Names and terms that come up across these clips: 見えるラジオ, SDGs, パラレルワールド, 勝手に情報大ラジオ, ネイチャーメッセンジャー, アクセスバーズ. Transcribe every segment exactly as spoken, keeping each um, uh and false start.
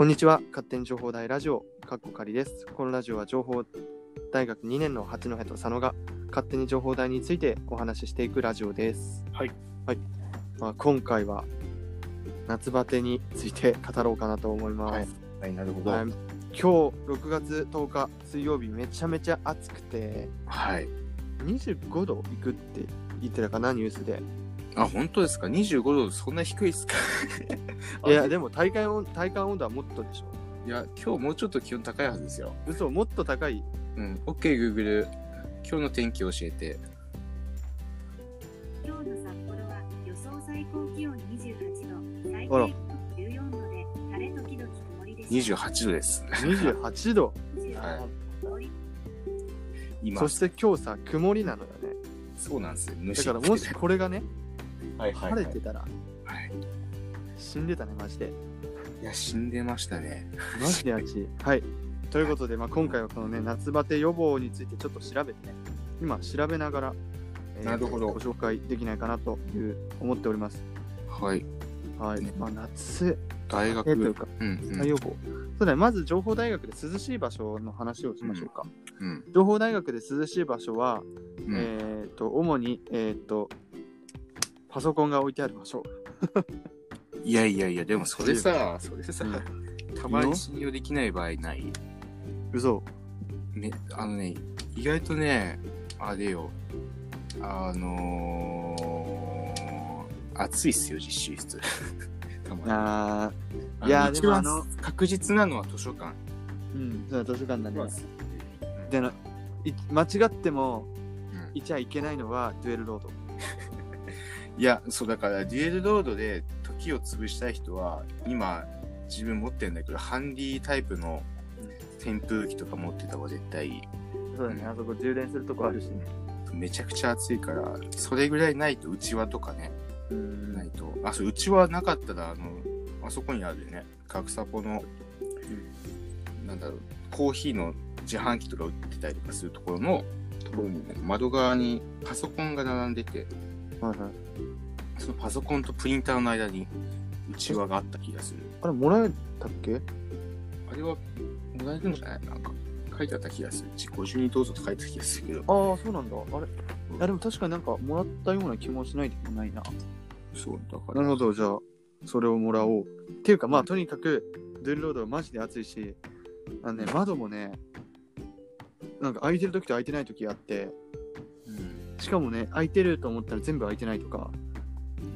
こんにちは。勝手に情報大ラジオかっこかりです。このラジオは情報大学にねんの八戸と佐野が勝手に情報大についてお話ししていくラジオです。はい、はい。まあ、今回は夏バテについて語ろうかなと思います。はい、はい、なるほど。はい、今日ろくがつとおか水曜日、めちゃめちゃ暑くて、はい、にじゅうごどいくって言ってたかな、ニュースで。あ、本当ですか。にじゅうごどそんな低いですか。いやでも体感温、体感温度はもっとでしょ。いや今日もうちょっと気温高いはずですよ。嘘、もっと高い。うん。 OK Google、 今日の天気教えて。今日の札幌は予想最高気温にじゅうはちど、最低気温じゅうよんどで晴れ時々曇りです。にじゅうはちどです。にじゅうはちど。はい、今そして今日さ、曇りなのよね。そうなんですよ。だからもしこれがねはいはいはい、晴れてたら、はい、死んでたね、マジで。いや、死んでましたね。マジで暑い。はい。ということで、まあ、今回はこのね、夏バテ予防についてちょっと調べて、ね、今調べながら、えー、なるほど、ご紹介できないかなという思っております。はい。はい。まあ、夏大学というか、うんうん、予防。そうだね、まず情報大学で涼しい場所の話をしましょうか。うんうん、情報大学で涼しい場所は、うん、えっと主にえっとパソコンが置いてある場所。いやいやいや、でもそれさ、それさ、たまに信用できない場合ない？嘘。ね、あのね、意外とね、あれよ、あのー、暑いっすよ、実習室。たまに。ああ、いや、でもあの、確実なのは図書館。うん、そう図書館だね。での、間違っても、うん、いちゃいけないのは、デュエルロード。いや、そうだからデュエルロードで時を潰したい人は、今自分持ってるんだけどハンディタイプの扇風機とか持ってた方が絶対いい。そうだね、うん、あそこ充電するとこあるしね。めちゃくちゃ暑いから、それぐらいないと、うちわとかね、うん、ないと。あ、そう、うちわなかったら、あのあそこにあるね、格差ポの、うん、なんだろう、コーヒーの自販機とか売ってたりとかするところのところに、ね、窓側にパソコンが並んでて、はいはい、そのパソコンとプリンターの間にうちわがあった気がする。あれもらえたっけ？あれはもらえるんじゃない？なんか書いてあった気がする。ご自由にどうぞと書いてあった気がするけど。ああ、そうなんだ。あれ、うん、いやでも確かになんかもらったような気もしないでもないな。そうだから。なるほど、じゃあそれをもらおう。っていうか、まあとにかくデュエルロードはマジで暑いし、あのね、窓もね、なんか開いてる時と開いてない時があって。しかもね、空いてると思ったら全部空いてないとか、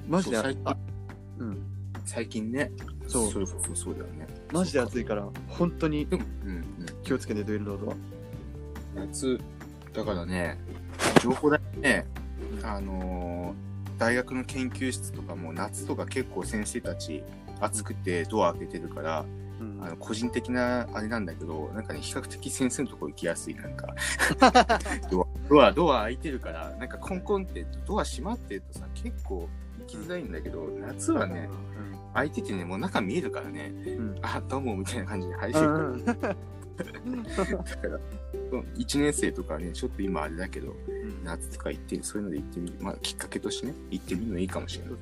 マジで、最近、うん、最近ね、そう、そうそうそうそうだよね。マジで暑いから、本当に気をつけて、デュエルロードは。夏、だからね、情報大ね、あのー、大学の研究室とかも夏とか結構先生たち暑くてドア開けてるから、うん、あの個人的なあれなんだけど、なんかね、比較的先生のとこ行きやすい、なんか。ドア、ドア開いてるから、なんかコンコンって、ドア閉まってるとさ、結構行きづらいんだけど、夏はね、うん、開いててね、もう中見えるからね、うん、あ、どうも、みたいな感じで入ってるから。だから、いちねん生とかね、ちょっと今あれだけど、うん、夏とか行って、そういうので行ってみる、まあ、きっかけとしてね、行ってみるのいいかもしれない。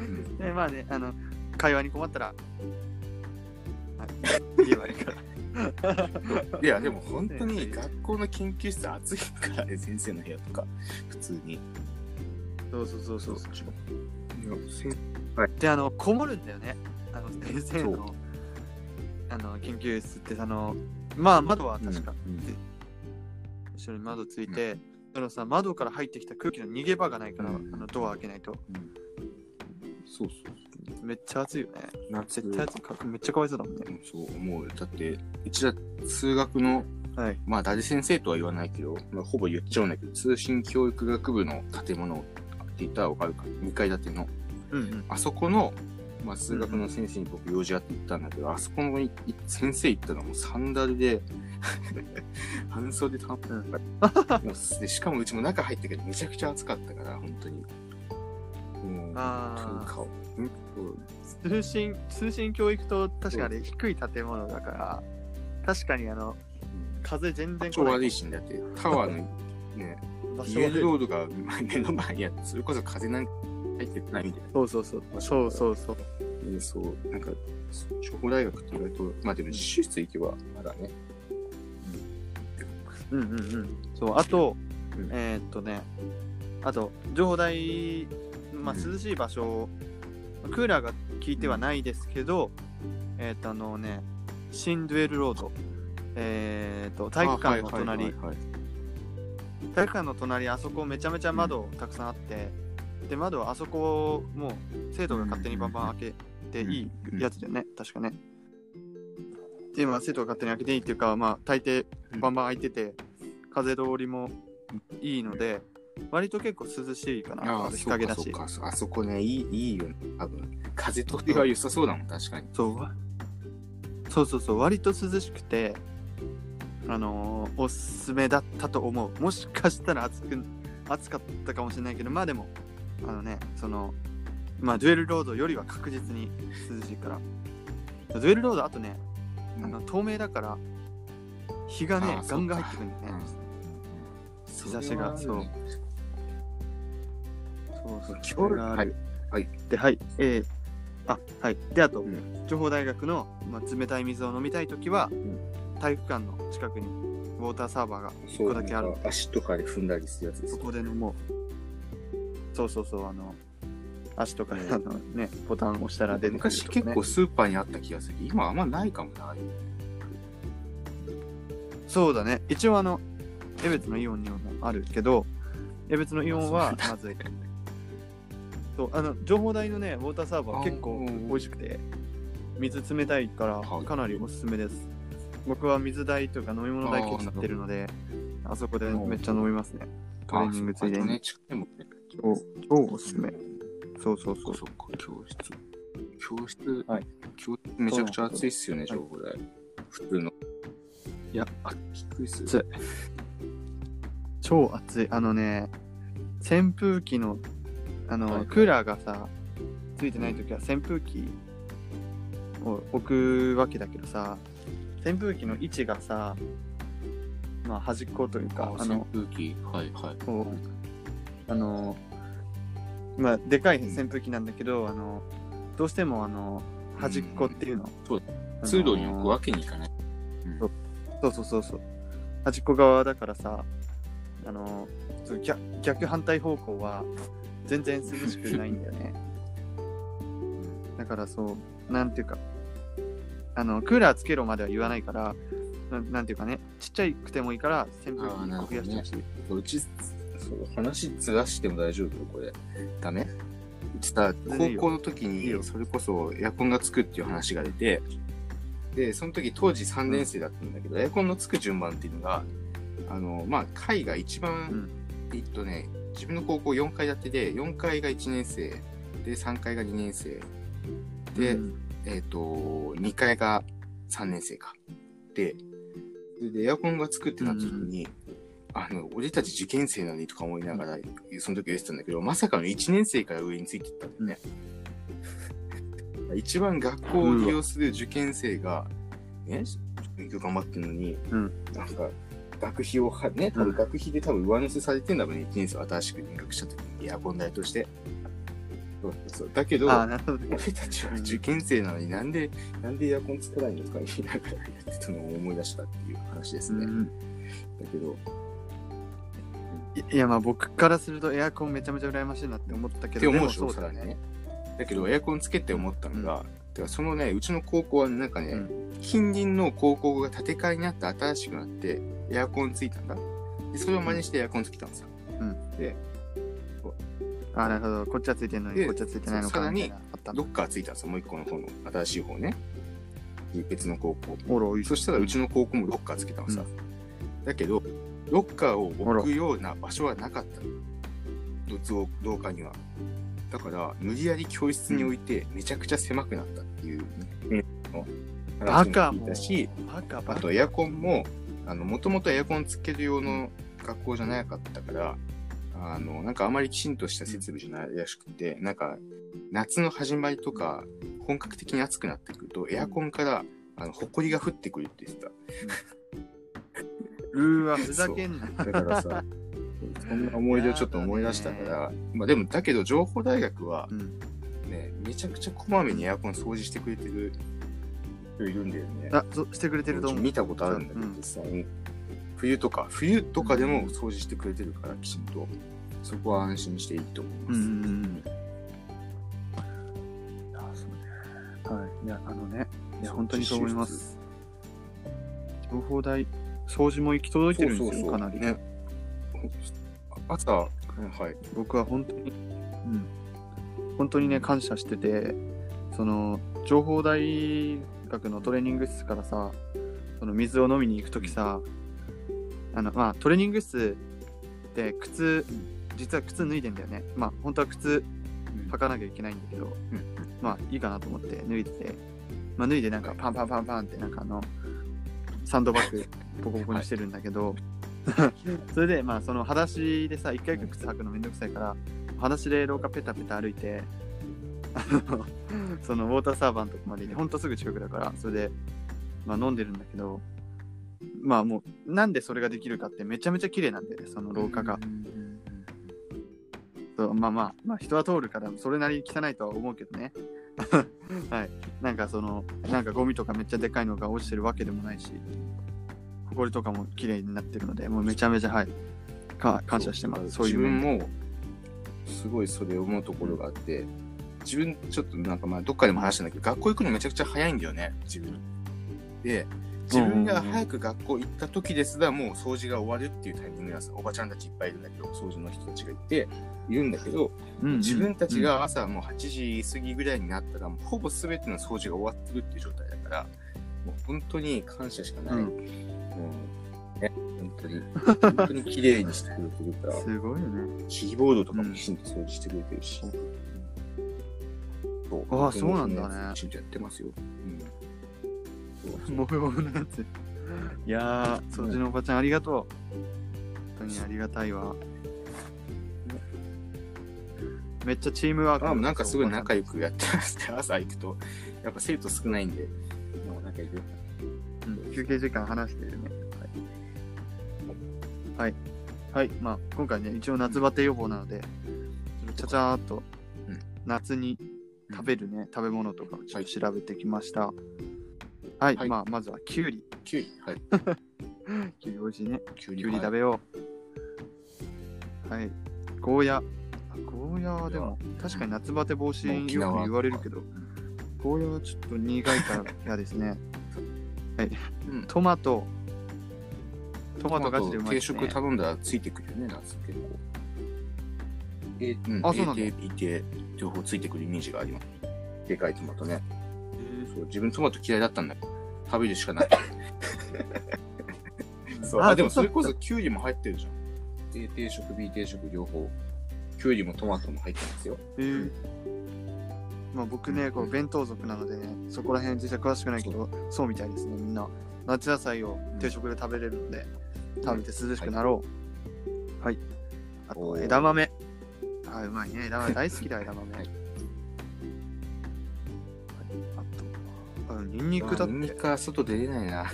うん、で、まあね、あの、会話に困ったら、言えばいいから。いやでも本当に学校の研究室暑いからね、先生の部屋とか普通に。そうそうそうそう。で、あのこもるんだよね、あの先生のあの研究室って、あのまあ窓は確か、うんうん、後ろに窓ついて、そのさ、窓から入ってきた空気の逃げ場がないから、うん、あのドア開けないと。うん、そうそう。めっちゃ暑いよね。夏絶対暑い。めっちゃかわいそうだもんね。うん、そう思う。だってうちは数学の、はい、まあ誰先生とは言わないけど、まあ、ほぼ言っちゃうんだけど、通信教育学部の建物って言ったらわかるか、にかいだての、うんうん、あそこの、まあ、数学の先生に僕用事あって行ったんだけど、うんうん、あそこの先生行ったのもうサンダルで半袖で、うん、しかもうちも中入ったけどめちゃくちゃ暑かったから本当に。ああ、通信通信教育と確かに低い建物だから、確かにあの風全然来ない。悪いしんだってタワーのね、デュエルロードが目の前にあって、それこそ風なんか入ってないみたいな。そうそうそうそうそうそう。えー、そうなんか商工大学って意外と、まあでも実習室行けばまだね。うんうんうん。そう、あと、うん、えー、っとね、あと、情報大、まあ涼しい場所、うん、クーラーが効いてはないですけど、えー、っとあのね、シンドゥエルロード、えー、っと、体育館の隣、はいはいはいはい、体育館の隣、あそこめちゃめちゃ窓たくさんあって、うん、で、窓はあそこもう生徒が勝手にバンバン開けていいやつだよね、うん、確かね。で、まあ生徒が勝手に開けていいっていうか、まあ大抵バンバン開いてて、風通りもいいので、割と結構涼しいかな、日陰だし。そうかそうか、あそこね、いい、いいよね、多分。風通りは良さそうだもん、確かに。そう。そうそうそう、割と涼しくて、あのー、おすすめだったと思う。もしかしたら暑く、暑かったかもしれないけど、まあでも、あのね、その、まあ、デュエルロードよりは確実に涼しいから。デュエルロード、あとね、あの透明だから、日がね、ガンガン入ってくるんだよね。日差しが、そう。そうそう、気温がある。はい。で、はい。えー、あ、はい。で、あと、うん、情報大学の、まあ、冷たい水を飲みたいときは、うん、体育館の近くにウォーターサーバーがいっこだけある。足とかで踏んだりするやつです。そこで飲もう。そうそうそう、あの、足とかで、あのね、ボタンを押したら出てくる、ね。昔結構スーパーにあった気がする。今あんまないかもな。そうだね。一応あの江別のイオンにもあるけど、江別のイオンはまずい。そう、あの情報大のねウォーターサーバー結構美味しくて、水冷たいからかなりおすすめです。僕は水代とか飲み物代結構買ってるので、あそこでめっちゃ飲みますね。トレーニングついでに。超超おすすめ。そうそうそう。そっか、教室教室、はい、教室めちゃくちゃ暑いっすよね、情報大、はい、普通の。いや、あ、低いっすよ。超暑い。あのね、扇風機の、あの、はい、クーラーがさ、ついてないときは扇風機を置くわけだけどさ、扇風機の位置がさ、まあ端っこというか、あの、扇風機、はいはい。あの、まあ、でかい扇風機なんだけど、うん、あの、どうしてもあの、端っこっていうの。うん、そうだ。通路に置くわけにいかない。うん、そうそうそうそう、端っこ側だからさ、あの 逆, 逆反対方向は全然涼しくないんだよね。だからそうなんていうか、あのクーラーつけろまでは言わないから、 な, なんていうかね、ちっちゃいくてもいいから扇風機に増やしてほしい、ね。うちそう話ずらしても大丈夫これダメ？うちさ、高校の時にそれこそエアコンがつくっていう話が出て。で、その時当時さんねん生だったんだけど、うん、エアコンのつく順番っていうのが、あの、まあ、階が一番、うん、えっとね、自分の高校よんかい建てで、よんかいがいちねん生、で、さんがいがにねん生、で、うん、えっと、にかいがさんねん生か。で、それでエアコンがつくってなった時に、うん、あの、俺たち受験生なのにとか思いながら、うん、その時言ってたんだけど、まさかのいちねん生から上についてったんだよね。うん、一番学校を利用する受験生が、ね、勉強頑張ってるのに、うん、なんか、学費を、ね、多分学費で多分上乗せされてんだもんね、いちねん生新しく入学した時に、エアコン代として。そうそう、だけど、俺たちは受験生なのになんで、なんでエアコンつかないのとか言いながらやってたのを思い出したっていう話ですね。うん、だけど。いや、まあ僕からするとエアコンめちゃめちゃ羨ましいなって思ったけど、でもそうだね。だけどエアコンつけて思ったのが、うん、てかそのね、うちの高校はなんかね、うん、近隣の高校が建て替えになって新しくなってエアコンついたんだ。でそれを真似してエアコンつけたんですよ。うん、で、あ、なるほど、こっちはついてんのにこっちはついてないのかなみたいな。さらにロッカーついたんですよ、もう一個の方の新しい方ね、別の高校。おいい。そしたらうちの高校もロッカーつけたのさ、うん、だけどロッカーを置くような場所はなかったの、廊下には。だから無理やり教室に置いてめちゃくちゃ狭くなったっていうの話も聞いたし、あとエアコンももともとエアコンつける用の学校じゃなかったから、あのなんかあまりきちんとした設備じゃないらしくて、なんか夏の始まりとか本格的に暑くなってくるとエアコンからあの埃が降ってくるって言ってた。うーわ、ふざけんな。だからさ、そんな思い出をちょっと思い出したから、まあでもだけど情報大学はね、うん、めちゃくちゃこまめにエアコン掃除してくれてる人いるんだよね。あ、してくれてると思う。見たことあるんだけど、うん、実際に冬とか冬とかでも掃除してくれてるからきちんと、そこは安心していいと思います。うんうんうん、あ、そうね。はい。いや、あのね、いや本当にそう思います。情報台掃除も行き届いてるんですよ。そうそうそう、かなりね。朝、はい、僕は本当に、うん、本当にね感謝してて、その情報大学のトレーニング室からさ、その水を飲みに行くときさ、うん、あのまあトレーニング室で靴、実は靴脱いでんだよね。まあ本当は靴履かなきゃいけないんだけど、うん、まあいいかなと思って脱いでて、まあ脱いでなんかパンパンパンパンってなんかあのサンドバッグボコボコにしてるんだけど。はいそれでまあその裸足でさ、一回靴履くのめんどくさいから裸足で廊下ペタペタ歩いてそのウォーターサーバーのとこまで行って、ほんとすぐ近くだから、それでまあ飲んでるんだけど、まあもうなんでそれができるかって、めちゃめちゃ綺麗なんだよね、その廊下が。そうまあまあまあ人は通るからそれなり汚いとは思うけどねはい、なんかそのなんかゴミとかめっちゃでかいのが落ちてるわけでもないし、これとかも綺麗になってるので、もうめちゃめちゃ、はい、か感謝してます。そういう面もすごいそれ思うところがあって、うん、自分ちょっとなんかまあどっかでも話したんだけど、学校行くのめちゃくちゃ早いんだよね、自分で。自分が早く学校行った時ですら、もう掃除が終わるっていうタイミングがさ、おばちゃんたちいっぱいいるんだけど、掃除の人たちがいているんだけど、うん、自分たちが朝もうはちじ過ぎぐらいになったら、もうほぼ全ての掃除が終わってるっていう状態だから、もう本当に感謝しかない。うんうんね、本当に本当に綺麗にしてくれてるからすごいよね。キーボードとかもきちんと掃除してくれてるし、うん、ああそうなんだね。きちんとやってますよ。もふもふのやつ。いやー、掃除のおばちゃんありがとう。本当にありがたいわ。めっちゃチームワーク。あ、なんかすごい仲良くやってますね。朝行くとやっぱ生徒少ないんで、もう仲良く。休憩時間話してるね。はいはい、はい、まあ今回ね一応夏バテ予防なので、ちゃちゃーっと夏に食べるね、うん、食べ物とかをちょっと調べてきました。はい、はい、まあまずはきゅうりきゅうり、はいきゅうり美味しいね。きゅうり食べよう。はい、ゴーヤゴーヤはでも確かに夏バテ防止よく言われるけど、ゴーヤはちょっと苦いから嫌ですねはい、うん、トマトトマトガチでうまいですね。定食頼んだらついてくるよね、夏結構。え、うん、あ、そうなんだ。A 系情報ついてくるイメージがあります。でかいトマトね。そう、自分トマト嫌いだったんだけど食べるしかないそう、あ、でもそれこそキュウリも入ってるじゃん。 A 定食 B 定食両方キュウリもトマトも入ってますよ。へー、まあ、僕ね、こう弁当族なので、ね、そこら辺実は詳しくないけど、そう、そうみたいですね。みんな夏野菜を定食で食べれるので、うん、食べて涼しくなろう。はい、はい、あと枝豆、あ、うまいね、枝豆大好きだ枝豆、はい、あとあニンニクだって。ニンニクは外出れないな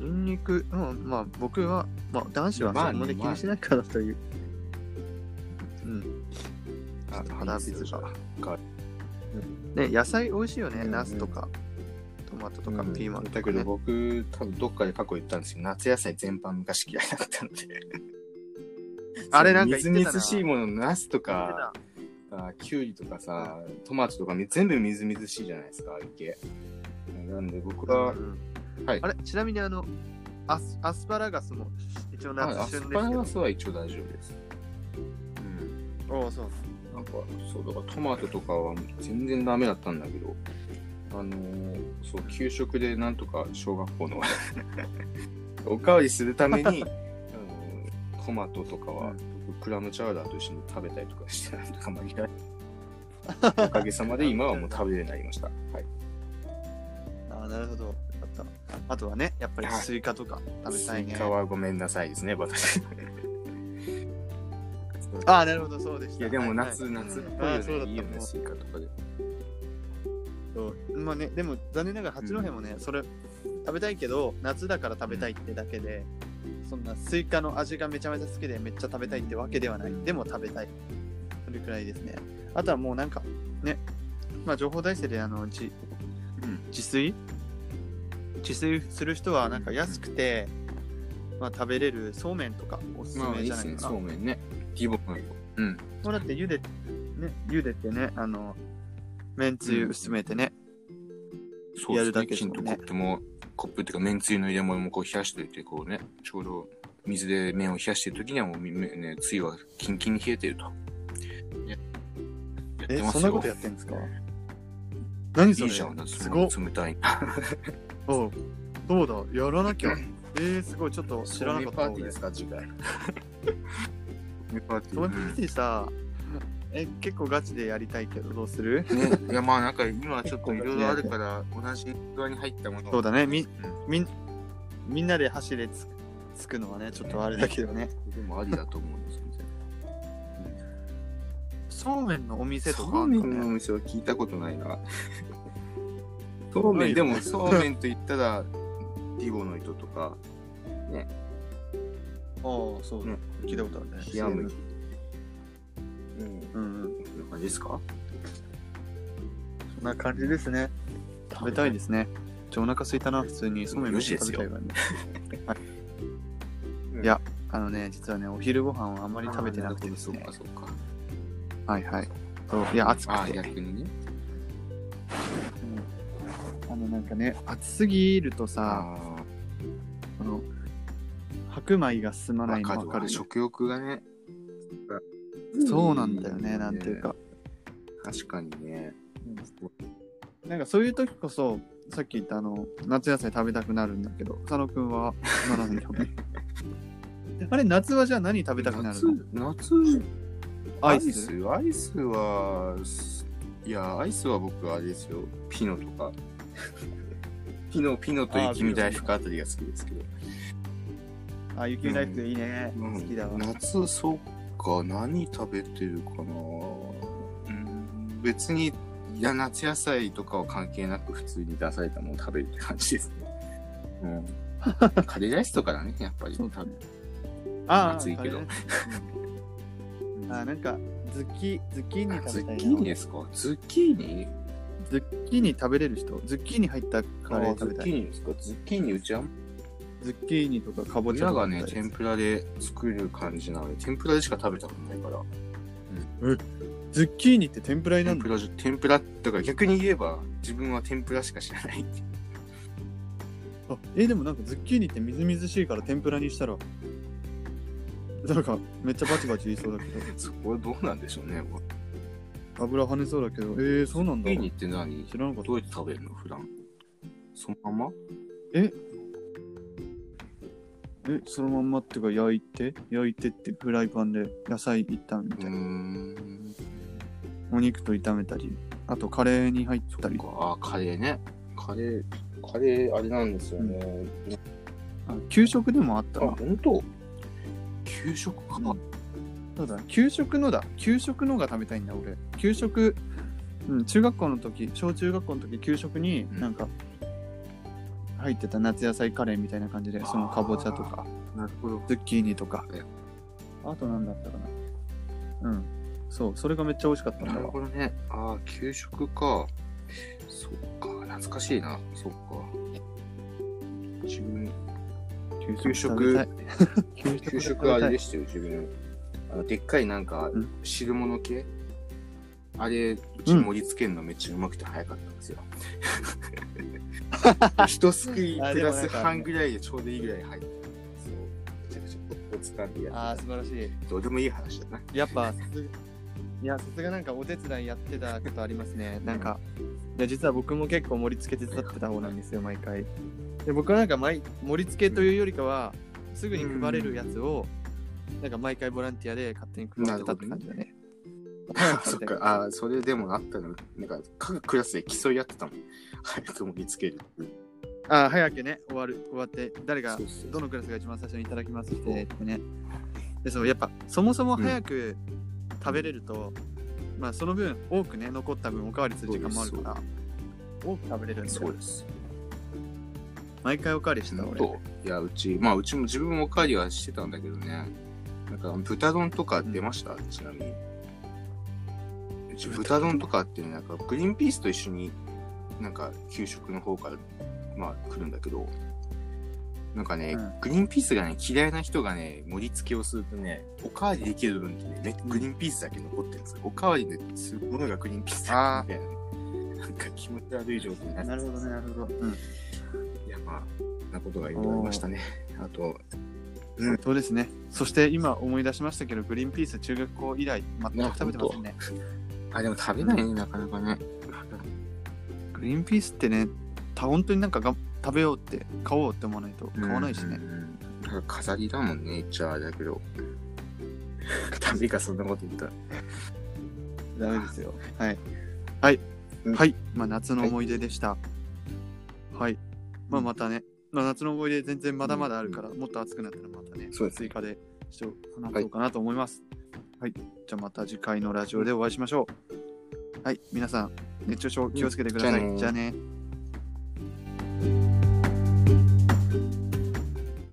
ニンニク、うん、まあ僕は、まあ、男子はそんなに気にしないからという、まあね、まあ、うん、鼻水がね、野菜美味しいよね、うん、ナスとかトマトとかピーマンとか、ね、うん、だけど僕多分どっかで過去言ったんですけど、夏野菜全般昔嫌いだったのであれなんか言ってたな、みずみずしいもの、ナスとかキュウリとかさ、トマトとか全部みずみずしいじゃないですか、あれ系。なんで僕は、うん、はい、あれちなみにあのア ス, アスパラガスも一応夏旬ですけど、ね、アスパラガスは一応大丈夫です、うん、ああそうです。なんかそうだからトマトとかは全然ダメだったんだけど、あのー、そう給食でなんとか小学校のおかわりするためにあのトマトとかはクラムチャウダーと一緒に食べたりとかしてなんとかまりないおかげさまで今はもう食べれるようになりました、はい、ああなるほど。あと、あとはねやっぱりスイカとか食べたいね。スイカはごめんなさいですね私ああなるほど、そうでした。いやでも夏、はいはい、夏っぽいよね、うん、いいよねスイカとかで。そうまあね、でも残念ながら八戸もね、うん、それ食べたいけど夏だから食べたいってだけで、そんなスイカの味がめちゃめちゃ好きでめっちゃ食べたいってわけではない。でも食べたい、それくらいですね。あとはもうなんかね、まあ情報大生であのうち、うん、自炊自炊する人はなんか安くて、まあ、食べれるそうめんとかおすすめじゃないかな、まあ、いいですね、そうめんね。ギボン、うん、もうだって茹でてね、茹でてね、あのめんつゆ薄めてね、うん、やるだけですもんね。そうですね、きちんとコップもコップっていうかめんつゆの入れ物もこう冷やしておいて、こうね、ちょうど水で麺を冷やしてるときにはもう、ね、つゆはキンキンに冷えてると。やってますよ。え、そんなことやってんですか？何それ？いいじゃん、すごい冷たい。おう、どうだ、やらなきゃ。えー、すごい、ちょっと知らなかった。そうめんパーティーですか、次回。その ピーティー さ、え、結構ガチでやりたいけどどうする？ね、いやまあなんか今はちょっといろいろあるから同じ側に入ったもの。そうだね、み、み、みんなで箸でつつくのはねちょっとあれだけどね。でもありだと思うんですよね。そうめんのお店とか。そうめんのお店は聞いたことないな。そうめんでもそうめんといったらリボの糸とかね。ああ、そうだ、ね、聞いたことあるね。冷麦、うんうん、うん、そんな感じですか？そんな感じですね。食べたいですね。じゃお腹空いたな。普通にそうめんも食べたいわね。はい、いやあのね、実はねお昼ご飯はあんまり食べてなくてですね。そうかそうか。はいはい。そういや暑くて。逆にね。うん、あのなんかね暑すぎるとさ、あの白米が進まないの分かる。食欲がね。そうなんだよね、うん、なんていうか。確かにね。なんかそういう時こそ、さっき言ったあの夏野菜食べたくなるんだけど、佐野くんは何食べる？あれ夏はじゃあ何食べたくなるの？夏、夏アイス？アイスは、いやアイスは僕あれですよ、ピノとか。ピノピノと雪見大福あたりが好きですけど。あ、雪見大福いいね、うん、好きだわ。夏、そうか、何食べてるかな、うん、別に、いや、夏野菜とかは関係なく普通に出されたものを食べるって感じですね、うん、カレーライスとかだね、やっぱり食べる。あ暑いけどあ、なんか、ズッキズッキーニ食べたいな。ズッキーニですか？ズッキーニズッキーニ食べれる人？ズッキーニ入ったカレー食べたい。ズッキーニですか？ズッキーニうちはズッキーニとかかぼちゃとかね、天ぷらで作る感じなので、天ぷらでしか食べたことないから、うん、え、ズッキーニって天ぷらになるの？天ぷら、天ぷらだから逆に言えば自分は天ぷらしか知らないあ、え、でもなんかズッキーニってみずみずしいから天ぷらにしたらなんかめっちゃバチバチ言いそうだけどそこはどうなんでしょうね。油跳ねそうだけど。えー、そうなんだ。ズッキーニって何？知らなかった。どうやって食べるの？普段そのまま？ええ、そのまんまっていうか焼いて焼いてってフライパンで野菜炒めみたいな。うーん、お肉と炒めたり、あとカレーに入ったり。あ、カレーね。カレーカレーあれなんですよね、うん、あ、給食でもあったな。あ、本当？給食かな。そうだ、給食のだ給食のが食べたいんだ俺。給食、うん、中学校の時、小中学校の時給食になんか、うん、入ってた夏野菜カレーみたいな感じで、そのかぼちゃとか、なるほど、ズッキーニとか、あと何だったかな、うん、そう、それがめっちゃ美味しかったんだわ。なるほどね。ああ、給食か。そっか、懐かしいな。そっか。自分給食給食あれでしたよ自分。あのでっかいなんか汁物系、あれうち盛り付けるのめっちゃうまくて早かったんですよ。一すくいプラス半ぐらいでちょうどいいぐらい入ってたんですよ。めちゃくちゃ掴んでやって。ああ、素晴らしい。どうでもいい話だな。やっぱ、いや、さすがなんかお手伝いやってたことありますね。なんか、いや、実は僕も結構盛り付け手伝ってた方なんですよ、毎回。で、僕はなんか毎盛り付けというよりかは、すぐに配れるやつを、なんか毎回ボランティアで勝手に配ってたって感じだね。そっか、ああ、それでもあったの、なんか各クラスで競い合ってたもん。早く盛り付ける。ああ、早くね、終わる、終わって、誰が、そうそうどのクラスが一番最初にいただきますってってね。で、そう、やっぱ、そもそも早く食べれると、うん、まあ、その分、多くね、残った分、おかわりする時間もあるから、多く食べれるんですよ。そうです。毎回おかわりしてた、俺。いや、うち、まあ、うちも自分もおかわりはしてたんだけどね。なんか、豚丼とか出ました、うん、ちなみに。豚丼とかって、なんかグリーンピースと一緒になんか給食の方からまあ来るんだけど、なんかね、うん、グリーンピースがね嫌いな人がね盛り付けをするとねおかわりできる分ってね、うん、グリーンピースだけ残ってるんですよ。おかわりでするものがグリーンピースだけみたいな、ね、なんか気持ち悪い状況になって。なるほどね、なるほど。うん、いやまあそんなことが言われましたね。あと。うん、そうですね。そして今思い出しましたけど、グリーンピース中学校以来全く食べてませんね。あ、でも食べないね、うん、なかなかね。グリーンピースってね、た本当になんかが食べようって買おうって思わないと買わないしね。うんうん、なんか飾りだもんね、じゃあだけど。ダメかそんなこと言ったら。ダメですよ。はいはい、うん、はい。まあ夏の思い出でした。はい。はい、まあまたね。まあ、夏の思い出全然まだまだあるから、うん、もっと暑くなったらまたね、そうですね、追加でちょっと話そうかなと思います。はい、はい、じゃあまた次回のラジオでお会いしましょう。はい、皆さん熱中症気をつけてください。じゃあね。